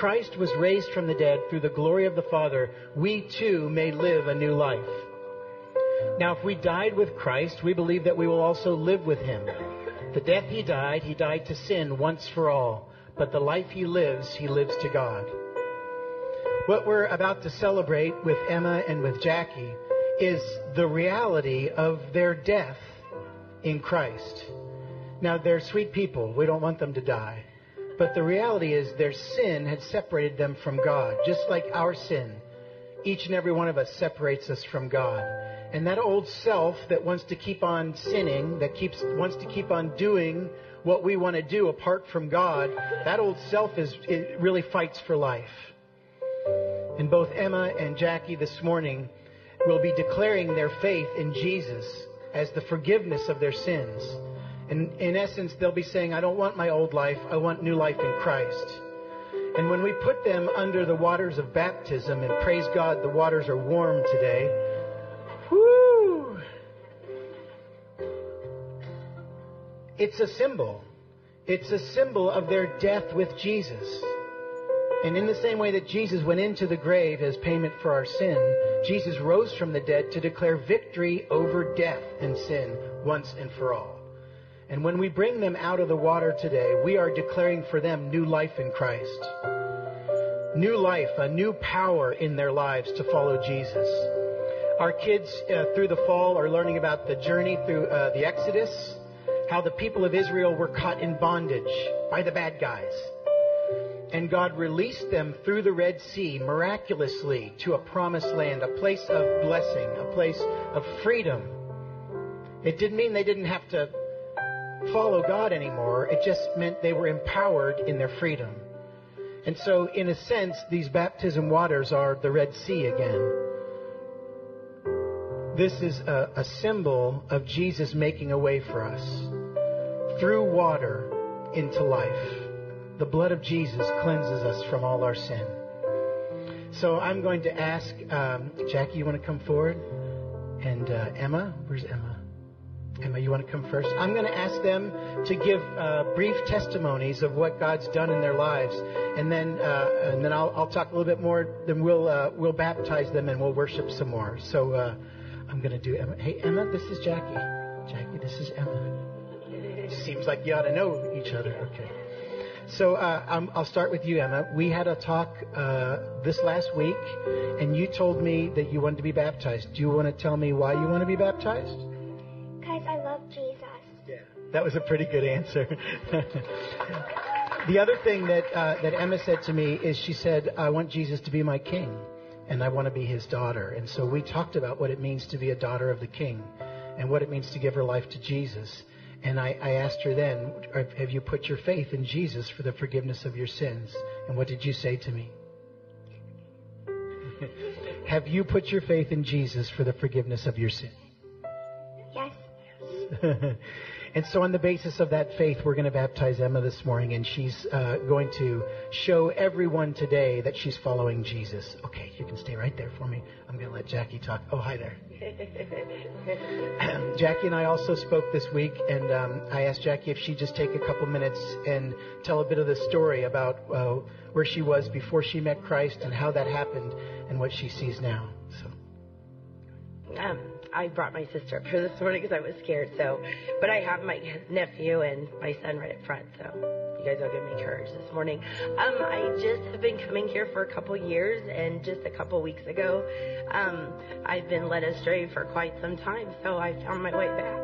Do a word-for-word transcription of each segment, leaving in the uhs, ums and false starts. Christ was raised from the dead through the glory of the Father, we too may live a new life. Now, if we died with Christ, we believe that we will also live with him. The death he died, he died to sin once for all, but the life he lives, he lives to God. What we're about to celebrate with Emma and with Jackie is the reality of their death in Christ. Now, they're sweet people. We don't want them to die. But the reality is their sin had separated them from God, just like our sin. Each and every one of us separates us from God. And that old self that wants to keep on sinning, that keeps wants to keep on doing what we want to do apart from God, that old self is it really fights for life. And both Emma and Jackie this morning will be declaring their faith in Jesus as the forgiveness of their sins. And in essence, they'll be saying, I don't want my old life. I want new life in Christ. And when we put them under the waters of baptism, and praise God, the waters are warm today. Woo! It's a symbol. It's a symbol of their death with Jesus. And in the same way that Jesus went into the grave as payment for our sin, Jesus rose from the dead to declare victory over death and sin once and for all. And when we bring them out of the water today, we are declaring for them new life in Christ. New life, a new power in their lives to follow Jesus. Our kids uh, through the fall are learning about the journey through uh, the Exodus, how the people of Israel were caught in bondage by the bad guys. And God released them through the Red Sea miraculously to a promised land, a place of blessing, a place of freedom. It didn't mean they didn't have to follow God anymore. It just meant they were empowered in their freedom. And so, in a sense, these baptism waters are the Red Sea again. This is a, a symbol of Jesus making a way for us through water into life. The blood of Jesus cleanses us from all our sin. So I'm going to ask um, Jackie, you want to come forward? And uh, Emma, where's Emma? Emma, you want to come first? I'm going to ask them to give uh, brief testimonies of what God's done in their lives, and then uh, and then I'll, I'll talk a little bit more. Then we'll uh, we'll baptize them and we'll worship some more. So uh, I'm going to do Emma. Hey, Emma, this is Jackie. Jackie, this is Emma. Seems like you ought to know each other. Okay. So uh, I'm, I'll start with you, Emma. We had a talk uh, this last week, and you told me that you wanted to be baptized. Do you want to tell me why you want to be baptized? I love Jesus. Yeah, that was a pretty good answer. The other thing that uh, that Emma said to me is she said, I want Jesus to be my king, and I want to be his daughter. And so we talked about what it means to be a daughter of the king and what it means to give her life to Jesus. And I, I asked her then, have you put your faith in Jesus for the forgiveness of your sins? And what did you say to me? Have you put your faith in Jesus for the forgiveness of your sins? Yes. And so on the basis of that faith, we're going to baptize Emma this morning, and she's uh, going to show everyone today that she's following Jesus. Okay, you can stay right there for me. I'm going to let Jackie talk. Oh, hi there. Jackie and I also spoke this week, and um, I asked Jackie if she'd just take a couple minutes and tell a bit of the story about uh, where she was before she met Christ and how that happened and what she sees now. So. Um. I brought my sister up here this morning because I was scared. So, but I have my nephew and my son right up front. So you guys all give me courage this morning. Um, I just have been coming here for a couple years, and just a couple weeks ago, um, I've been led astray for quite some time. So I found my way back.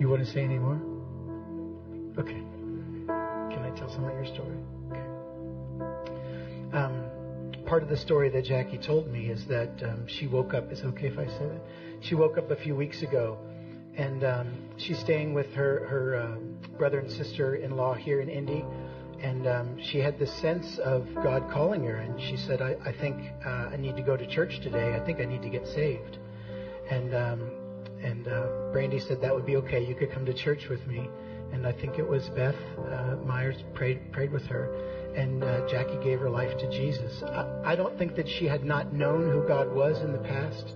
You want to say any more? Okay. Can I tell someone your story? Um, part of the story that Jackie told me is that um, she woke up. Is it okay if I say that? She woke up a few weeks ago, and um, she's staying with her, her uh, brother and sister-in-law here in Indy, and um, she had this sense of God calling her, and she said, I, I think uh, I need to go to church today. I think I need to get saved. And, um, and uh, Brandy said, that would be okay. You could come to church with me. And I think it was Beth uh, Myers prayed, prayed with her. And uh, Jackie gave her life to Jesus. I, I don't think that she had not known who God was in the past,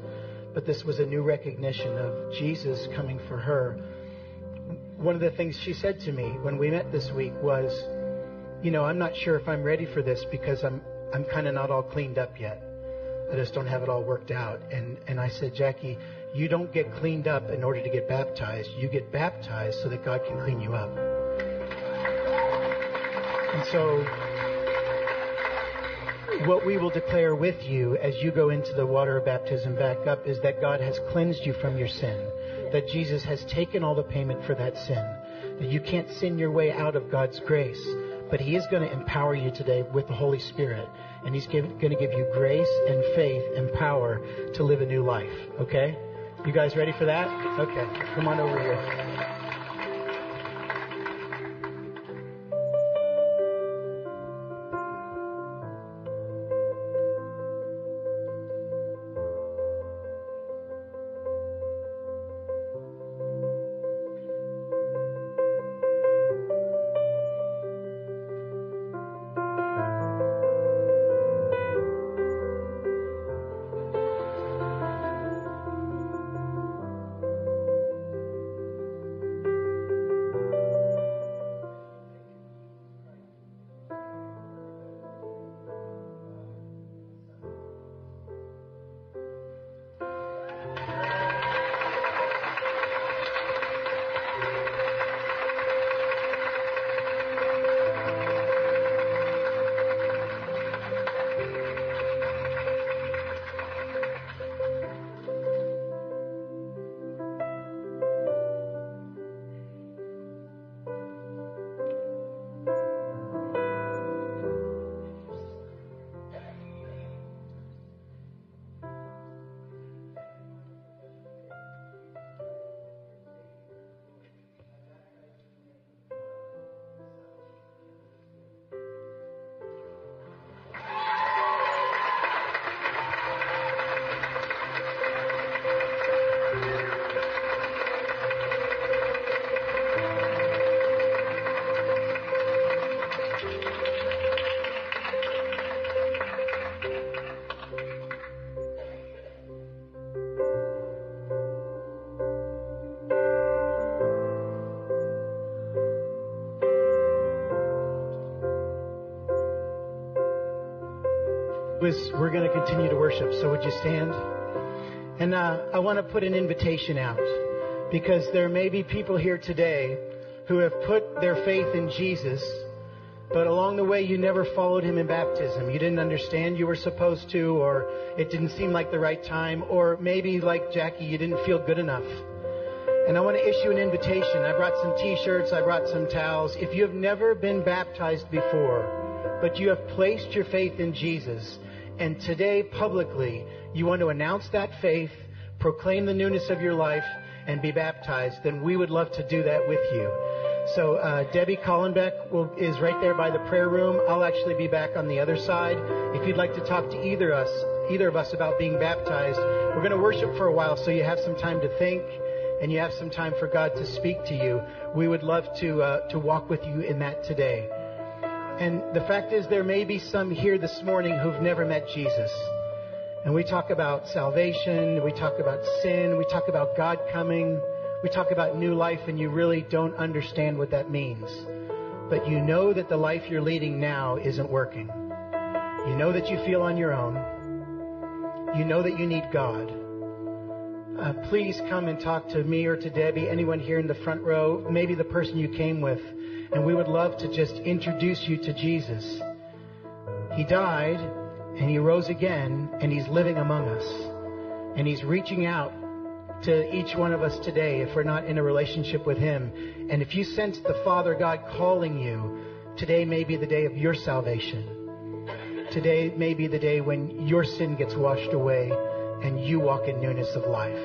but this was a new recognition of Jesus coming for her one of the things she said to me when we met this week was, you know, I'm not sure if I'm ready for this because I'm I'm kind of not all cleaned up yet. I just don't have it all worked out. And, and I said, Jackie, you don't get cleaned up in order to get baptized. You get baptized so that God can clean you up. And so what we will declare with you as you go into the water of baptism back up is that God has cleansed you from your sin, that Jesus has taken all the payment for that sin, that you can't sin your way out of God's grace. But he is going to empower you today with the Holy Spirit. And he's give, going to give you grace and faith and power to live a new life. Okay? You guys ready for that? Okay. Come on over here. We're going to continue to worship, so would you stand? And uh, I want to put an invitation out, because there may be people here today who have put their faith in Jesus, but along the way you never followed him in baptism. You didn't understand you were supposed to, or it didn't seem like the right time, or maybe like Jackie, you didn't feel good enough. And I want to issue an invitation. I brought some t-shirts, I brought some towels. If you have never been baptized before, but you have placed your faith in Jesus, and today, publicly, you want to announce that faith, proclaim the newness of your life, and be baptized, then we would love to do that with you. So uh, Debbie Collenbeck will, is right there by the prayer room. I'll actually be back on the other side. If you'd like to talk to either us, either of us about being baptized, we're going to worship for a while so you have some time to think and you have some time for God to speak to you. We would love to uh, to walk with you in that today. And the fact is, there may be some here this morning who've never met Jesus. And we talk about salvation, we talk about sin, we talk about God coming, we talk about new life, and you really don't understand what that means. But you know that the life you're leading now isn't working. You know that you feel on your own. You know that you need God. Uh, please come and talk to me or to Debbie, anyone here in the front row, maybe the person you came with. And we would love to just introduce you to Jesus. He died, and he rose again, and he's living among us. And he's reaching out to each one of us today if we're not in a relationship with him. And if you sense the Father God calling you, today may be the day of your salvation. Today may be the day when your sin gets washed away and you walk in newness of life.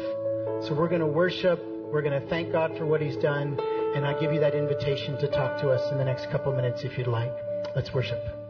So we're going to worship. We're going to thank God for what he's done. And I give you that invitation to talk to us in the next couple minutes if you'd like. Let's worship.